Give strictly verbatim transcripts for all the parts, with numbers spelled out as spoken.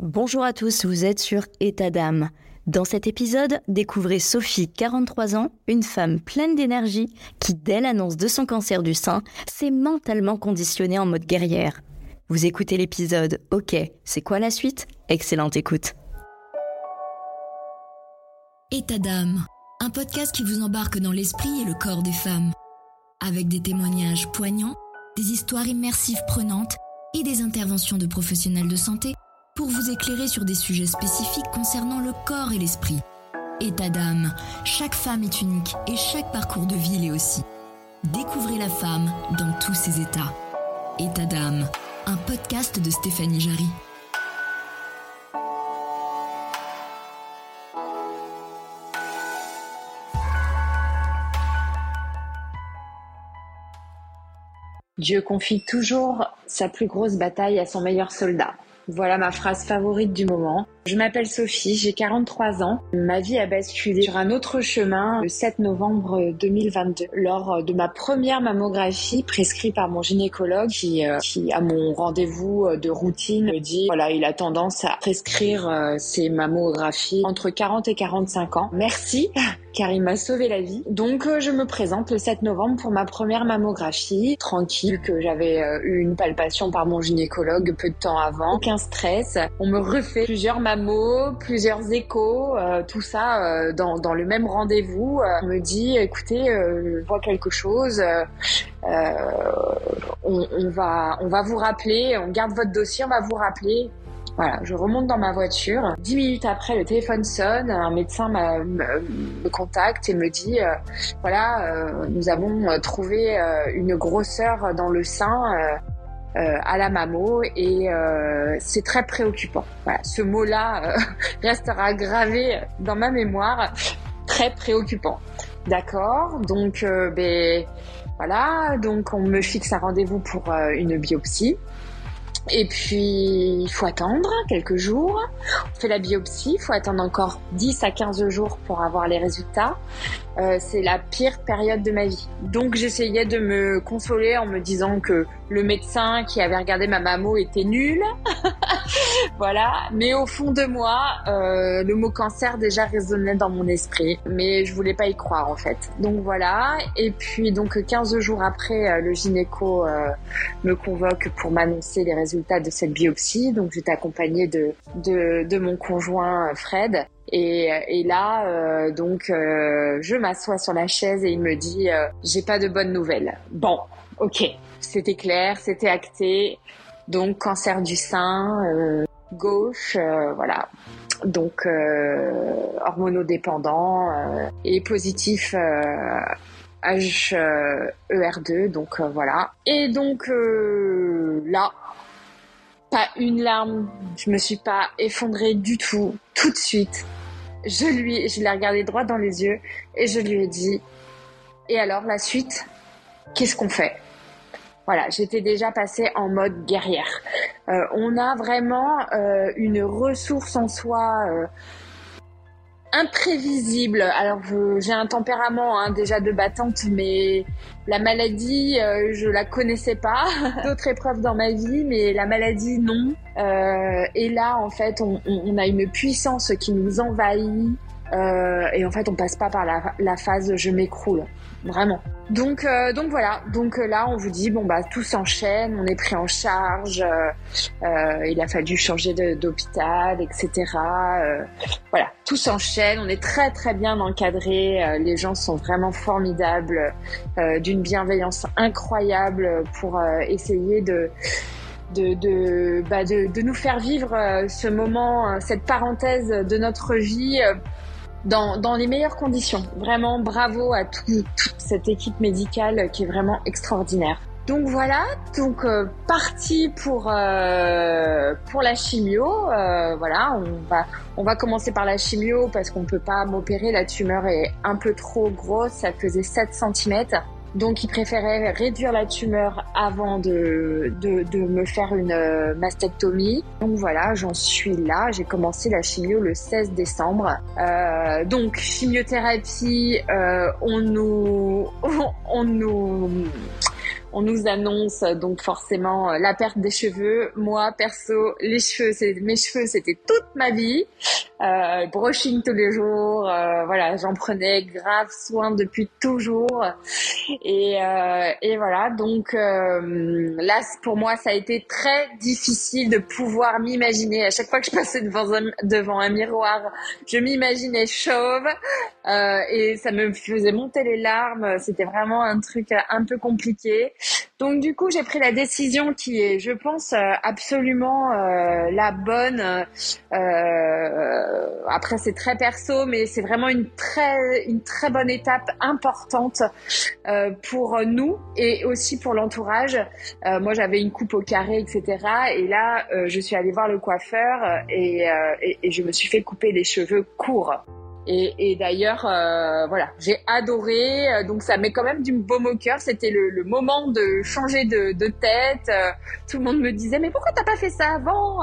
Bonjour à tous, vous êtes sur État d'âme. Dans cet épisode, découvrez Sophie, quarante-trois ans, une femme pleine d'énergie qui, dès l'annonce de son cancer du sein, s'est mentalement conditionnée en mode guerrière. Vous écoutez l'épisode « Ok, c'est quoi la suite ?» Excellente écoute. État d'âme, un podcast qui vous embarque dans l'esprit et le corps des femmes. Avec des témoignages poignants, des histoires immersives prenantes et des interventions de professionnels de santé pour vous éclairer sur des sujets spécifiques concernant le corps et l'esprit. État d'âme, chaque femme est unique et chaque parcours de vie l'est aussi. Découvrez la femme dans tous ses états. État d'âme, un podcast de Stéphanie Jarry. Dieu confie toujours sa plus grosse bataille à son meilleur soldat. Voilà ma phrase favorite du moment. Je m'appelle Sophie, j'ai quarante-trois ans. Ma vie a basculé sur un autre chemin le sept novembre deux mille vingt-deux lors de ma première mammographie prescrite par mon gynécologue qui, euh, qui à mon rendez-vous de routine, me dit voilà, il a tendance à prescrire euh, ses mammographies entre quarante et quarante-cinq ans. Merci, car il m'a sauvé la vie. Donc euh, je me présente le sept novembre pour ma première mammographie, tranquille, que j'avais euh, eu une palpation par mon gynécologue peu de temps avant. Aucun stress, on me refait plusieurs mammographies. Plusieurs échos, euh, tout ça euh, dans, dans le même rendez-vous. Euh, on me dit, écoutez, euh, je vois quelque chose, euh, euh, on, on, va, on va vous rappeler, on garde votre dossier, on va vous rappeler. Voilà, je remonte dans ma voiture. Dix minutes après, le téléphone sonne, un médecin m'a, me, me contacte et me dit euh, « Voilà, euh, nous avons trouvé euh, une grosseur dans le sein. Euh, » Euh, à la mammo et euh, c'est très préoccupant. Voilà, ce mot-là euh, restera gravé dans ma mémoire, très préoccupant. D'accord, donc euh, ben voilà, donc on me fixe un rendez-vous pour euh, une biopsie. Et puis, il faut attendre quelques jours. On fait la biopsie, il faut attendre encore dix à quinze jours pour avoir les résultats. Euh, c'est la pire période de ma vie. Donc, j'essayais de me consoler en me disant que le médecin qui avait regardé ma mammo était nul. Voilà. Mais au fond de moi, euh, le mot cancer déjà résonnait dans mon esprit. Mais je voulais pas y croire, en fait. Donc, voilà. Et puis, donc, quinze jours après, le gynéco euh, me convoque pour m'annoncer les résultats de cette biopsie. Donc j'étais accompagnée de, de, de mon conjoint Fred et, et là euh, donc euh, je m'assois sur la chaise et il me dit euh, j'ai pas de bonnes nouvelles. Bon, ok, c'était clair, c'était acté, donc cancer du sein euh, gauche, euh, voilà, donc euh, hormonodépendant euh, et positif euh, H E R deux, donc euh, voilà. Et donc euh, là, pas une larme, je me suis pas effondrée du tout. Tout de suite, je lui, je l'ai regardé droit dans les yeux et je lui ai dit « Et alors, la suite, qu'est-ce qu'on fait ?» Voilà, j'étais déjà passée en mode guerrière. Euh, on a vraiment euh, une ressource en soi euh, imprévisible. Alors je, j'ai un tempérament hein, déjà de battante, mais la maladie euh, je la connaissais pas. D'autres épreuves dans ma vie, mais la maladie non. Euh, et là en fait on, on a une puissance qui nous envahit euh, et en fait on passe pas par la, la phase je m'écroule, vraiment. Donc euh, donc voilà, donc là on vous dit bon bah tout s'enchaîne, on est pris en charge, euh, euh, il a fallu changer de, d'hôpital, et cetera. Euh, voilà, tout s'enchaîne, on est très très bien encadré, euh, les gens sont vraiment formidables, euh, d'une bienveillance incroyable pour euh, essayer de de de, bah, de de nous faire vivre euh, ce moment, euh, cette parenthèse de notre vie. Euh, Dans, dans les meilleures conditions. Vraiment, bravo à tout, toute cette équipe médicale qui est vraiment extraordinaire. Donc voilà, donc euh, parti pour euh, pour la chimio. Euh, voilà, on va on va commencer par la chimio parce qu'on peut pas m'opérer. La tumeur est un peu trop grosse, ça pesait sept centimètres. Donc, ils préféraient réduire la tumeur avant de, de, de me faire une mastectomie. Donc voilà, j'en suis là. J'ai commencé la chimio le seize décembre. Euh, donc, chimiothérapie, euh, on nous, on, on nous, On nous annonce donc forcément la perte des cheveux. Moi, perso, les cheveux, c'est, mes cheveux, c'était toute ma vie. Euh, brushing tous les jours, euh, voilà, j'en prenais grave soin depuis toujours. Et, euh, et voilà, donc euh, là, pour moi, ça a été très difficile de pouvoir m'imaginer. À chaque fois que je passais devant un, devant un miroir, je m'imaginais chauve euh, et ça me faisait monter les larmes. C'était vraiment un truc un peu compliqué. Donc du coup, j'ai pris la décision qui est, je pense, absolument euh, la bonne. Euh, après, c'est très perso, mais c'est vraiment une très, une très bonne étape importante euh, pour nous et aussi pour l'entourage. Euh, moi, j'avais une coupe au carré, et cetera. Et là, euh, je suis allée voir le coiffeur et, euh, et, et je me suis fait couper les cheveux courts. Et, et d'ailleurs, euh, voilà, j'ai adoré. Euh, donc, ça met quand même du baume au cœur. C'était le, le moment de changer de, de tête. Euh, tout le monde me disait, mais pourquoi t'as pas fait ça avant ?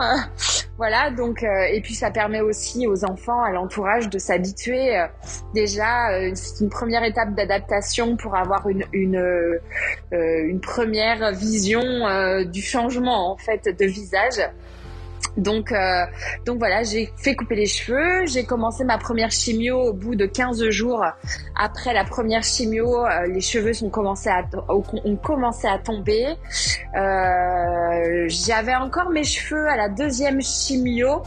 Voilà, donc euh, et puis ça permet aussi aux enfants, à l'entourage de s'habituer. Euh, déjà, euh, c'est une première étape d'adaptation pour avoir une une euh, une première vision euh, du changement en fait de visage. Donc, euh, donc voilà, j'ai fait couper les cheveux, j'ai commencé ma première chimio au bout de quinze jours. Après la première chimio, euh, les cheveux sont commencé à, ont commencé à tomber. Euh, j'avais encore mes cheveux à la deuxième chimio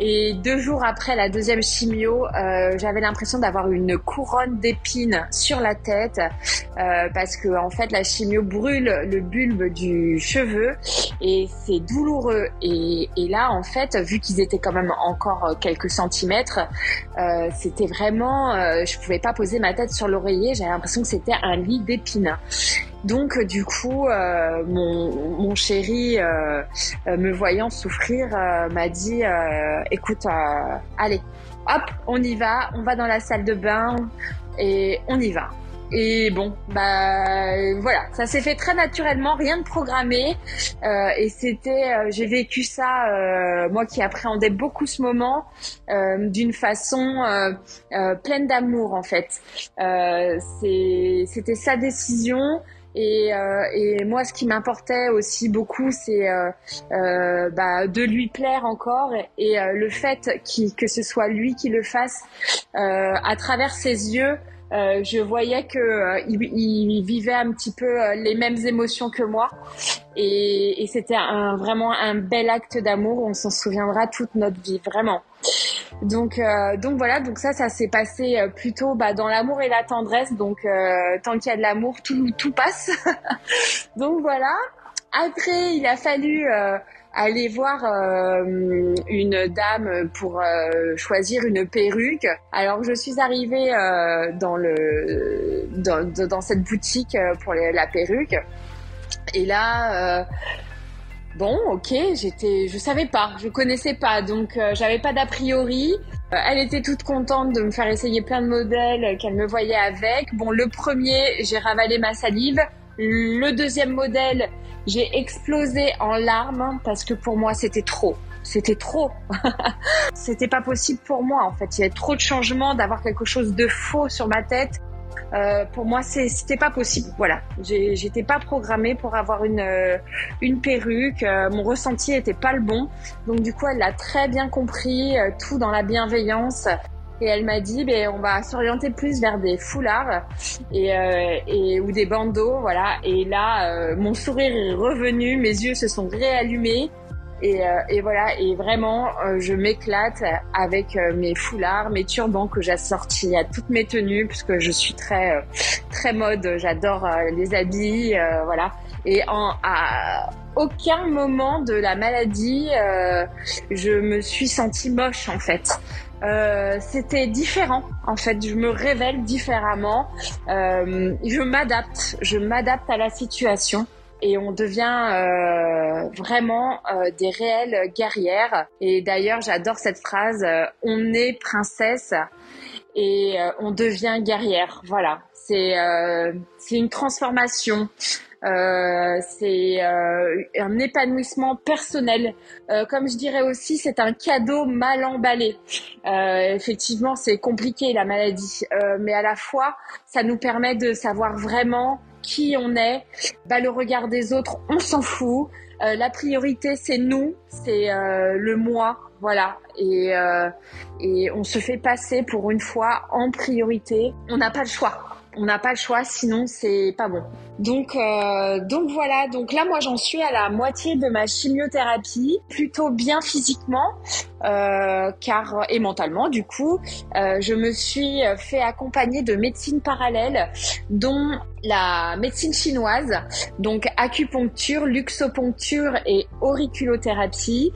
et deux jours après la deuxième chimio, euh, j'avais l'impression d'avoir une couronne d'épines sur la tête euh, parce que en fait la chimio brûle le bulbe du cheveu et c'est douloureux. Et, et là, en fait, vu qu'ils étaient quand même encore quelques centimètres, euh, c'était vraiment, euh, je pouvais pas poser ma tête sur l'oreiller, j'avais l'impression que c'était un lit d'épines. Donc du coup, euh, mon, mon chéri, euh, me voyant souffrir, euh, m'a dit, euh, écoute, euh, allez, hop, on y va, on va dans la salle de bain et on y va. Et bon, bah voilà, ça s'est fait très naturellement, rien de programmé. Euh, et c'était, euh, j'ai vécu ça, euh, moi qui appréhendais beaucoup ce moment, euh, d'une façon euh, euh, pleine d'amour en fait. Euh, c'est, c'était sa décision. Et, euh, et moi, ce qui m'importait aussi beaucoup, c'est euh, euh, bah, de lui plaire encore, et, et euh, le fait qu'il, que ce soit lui qui le fasse, euh, à travers ses yeux. Euh, je voyais que euh, il, il vivait un petit peu euh, les mêmes émotions que moi, et, et c'était un, vraiment un bel acte d'amour. On s'en souviendra toute notre vie, vraiment. Donc, euh, donc voilà, donc ça, ça s'est passé plutôt bah, dans l'amour et la tendresse. Donc, euh, tant qu'il y a de l'amour, tout, tout passe. Donc voilà. Après, il a fallu euh, aller voir euh, une dame pour euh, choisir une perruque. Alors je suis arrivée euh, dans le dans, dans cette boutique pour les, la perruque, et là euh, bon, ok, j'étais, je savais pas, je connaissais pas, donc euh, j'avais pas d'a priori. Elle était toute contente de me faire essayer plein de modèles qu'elle me voyait avec. Bon, le premier, j'ai ravalé ma salive. Le deuxième modèle, j'ai explosé en larmes parce que pour moi, c'était trop. C'était trop. C'était pas possible pour moi, en fait. Il y avait trop de changements, d'avoir quelque chose de faux sur ma tête. Euh, pour moi, c'est, c'était pas possible. Voilà. J'ai, j'étais pas programmée pour avoir une, euh, une perruque. Euh, mon ressenti était pas le bon. Donc, du coup, elle l'a très bien compris, euh, tout dans la bienveillance. Et elle m'a dit, ben on va s'orienter plus vers des foulards et, euh, et ou des bandeaux, voilà. Et là, euh, mon sourire est revenu, mes yeux se sont réallumés et, euh, et voilà. Et vraiment, euh, je m'éclate avec euh, mes foulards, mes turbans que j'assortis à toutes mes tenues, puisque je suis très euh, très mode, j'adore euh, les habits, euh, voilà. Et en à aucun moment de la maladie, euh, je me suis sentie moche en fait. Euh, c'était différent en fait, je me révèle différemment, euh, je m'adapte, je m'adapte à la situation et on devient euh, vraiment euh, des réelles guerrières. Et d'ailleurs j'adore cette phrase, euh, on est princesse et euh, on devient guerrière, voilà, c'est, euh, c'est une transformation. Euh, c'est euh, un épanouissement personnel. Euh, comme je dirais aussi, c'est un cadeau mal emballé. Euh, effectivement, c'est compliqué la maladie, euh, mais à la fois, ça nous permet de savoir vraiment qui on est. Bah, le regard des autres, on s'en fout. Euh, la priorité, c'est nous, c'est euh, le moi, voilà. Et, euh, et on se fait passer pour une fois en priorité. On n'a pas le choix. On n'a pas le choix, sinon c'est pas bon. Donc, euh, donc voilà. Donc là, moi, j'en suis à la moitié de ma chimiothérapie, plutôt bien physiquement, euh, car et mentalement. Du coup, euh, je me suis fait accompagner de médecines parallèles, dont la médecine chinoise, donc acupuncture, luxoponcture et auriculothérapie,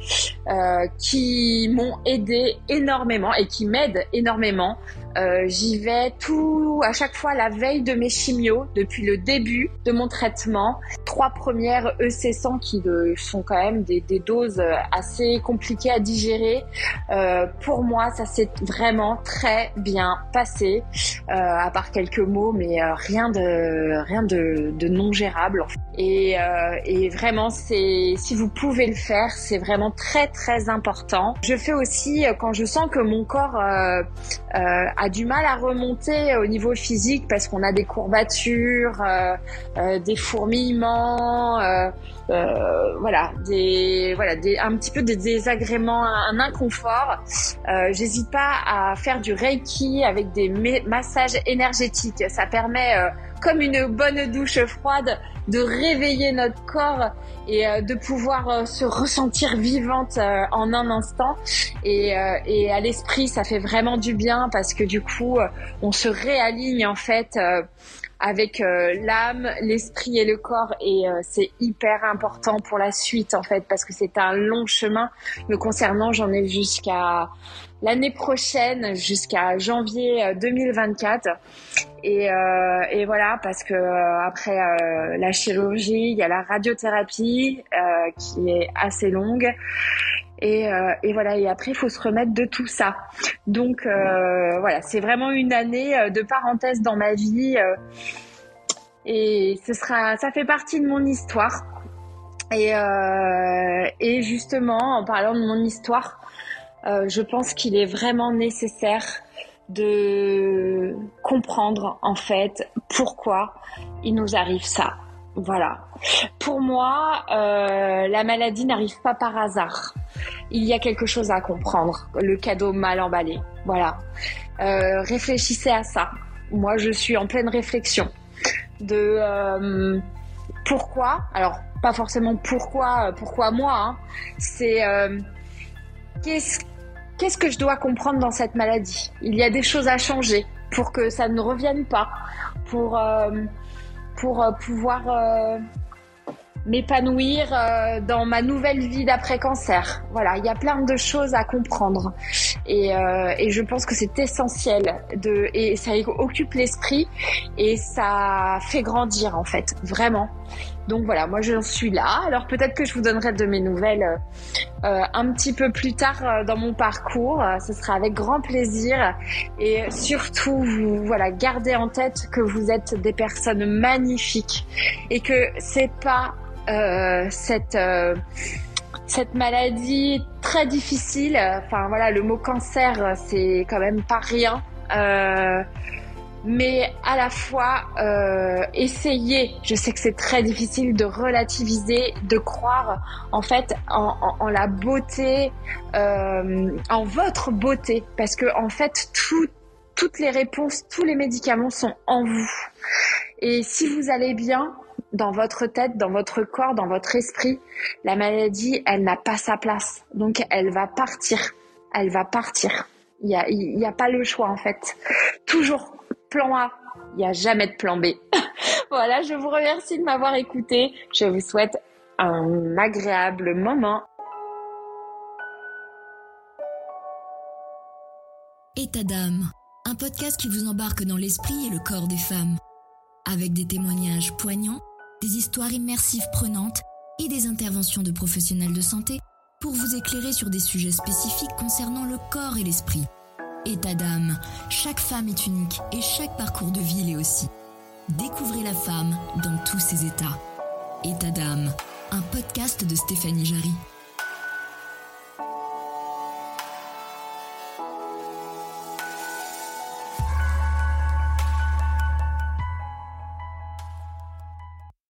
euh, qui m'ont aidé énormément et qui m'aident énormément. Euh, j'y vais tout à chaque fois la veille de mes chimios, depuis le début de mon traitement. Trois premières E C cent qui de, sont quand même des, des doses assez compliquées à digérer. Euh, pour moi, ça s'est vraiment très bien passé, euh, à part quelques mots, mais euh, rien de rien de, de non gérable. Et, euh, et vraiment, c'est si vous pouvez le faire, c'est vraiment très très important. Je fais aussi euh, quand je sens que mon corps euh, euh, a du mal à remonter au niveau physique parce qu'on a des courbatures, euh, euh, des fourmillements, euh, euh, voilà, des, voilà des, un petit peu des désagréments, un inconfort. Euh, j'hésite pas à faire du reiki avec des massages énergétiques. Ça permet, euh, comme une bonne douche froide, de réveiller notre corps et euh, de pouvoir euh, se ressentir vivante euh, en un instant. Et, euh, et à l'esprit, ça fait vraiment du bien parce que du coup, euh, on se réaligne en fait euh, avec euh, l'âme, l'esprit et le corps. Et euh, c'est hyper important pour la suite en fait parce que c'est un long chemin. Me concernant, j'en ai jusqu'à l'année prochaine, jusqu'à janvier deux mille vingt-quatre. Et, euh, et voilà, parce que euh, après euh, la chirurgie, il y a la radiothérapie euh, qui est assez longue. Et, euh, et voilà, et après, il faut se remettre de tout ça. Donc euh, voilà, c'est vraiment une année de parenthèse dans ma vie. Euh, et ce sera, ça fait partie de mon histoire. Et, euh, et justement, en parlant de mon histoire, euh, je pense qu'il est vraiment nécessaire de comprendre en fait pourquoi il nous arrive ça. Voilà. Pour moi, euh, la maladie n'arrive pas par hasard. Il y a quelque chose à comprendre. Le cadeau mal emballé. Voilà. Euh, réfléchissez à ça. Moi, je suis en pleine réflexion de euh, pourquoi. Alors, pas forcément pourquoi. Pourquoi moi. Hein. C'est euh, qu'est-ce Qu'est-ce que je dois comprendre dans cette maladie? Il y a des choses à changer pour que ça ne revienne pas, pour, euh, pour euh, pouvoir euh, m'épanouir euh, dans ma nouvelle vie d'après-cancer. Voilà, il y a plein de choses à comprendre. Et, euh, et je pense que c'est essentiel. De, et ça occupe l'esprit et ça fait grandir en fait, vraiment. Donc voilà, moi je suis là. Alors peut-être que je vous donnerai de mes nouvelles euh, un petit peu plus tard euh, dans mon parcours. Ce sera avec grand plaisir. Et surtout, vous, voilà, gardez en tête que vous êtes des personnes magnifiques et que c'est pas euh, cette euh, cette maladie très difficile. Enfin voilà, le mot cancer, c'est quand même pas rien. Euh, Mais à la fois, euh, essayez, je sais que c'est très difficile de relativiser, de croire en fait en, en, en la beauté, euh, en votre beauté, parce que en fait, tout, toutes les réponses, tous les médicaments sont en vous. Et si vous allez bien dans votre tête, dans votre corps, dans votre esprit, la maladie, elle n'a pas sa place. Donc, elle va partir. Elle va partir. Il n'y a, il n'y a pas le choix en fait. Toujours. Plan A, il n'y a jamais de plan B. Voilà, je vous remercie de m'avoir écouté. Je vous souhaite un agréable moment. État d'âme, un podcast qui vous embarque dans l'esprit et le corps des femmes. Avec des témoignages poignants, des histoires immersives prenantes et des interventions de professionnels de santé pour vous éclairer sur des sujets spécifiques concernant le corps et l'esprit. État d'âme, chaque femme est unique et chaque parcours de vie l'est aussi. Découvrez la femme dans tous ses états. État d'âme, un podcast de Stéphanie Jarry.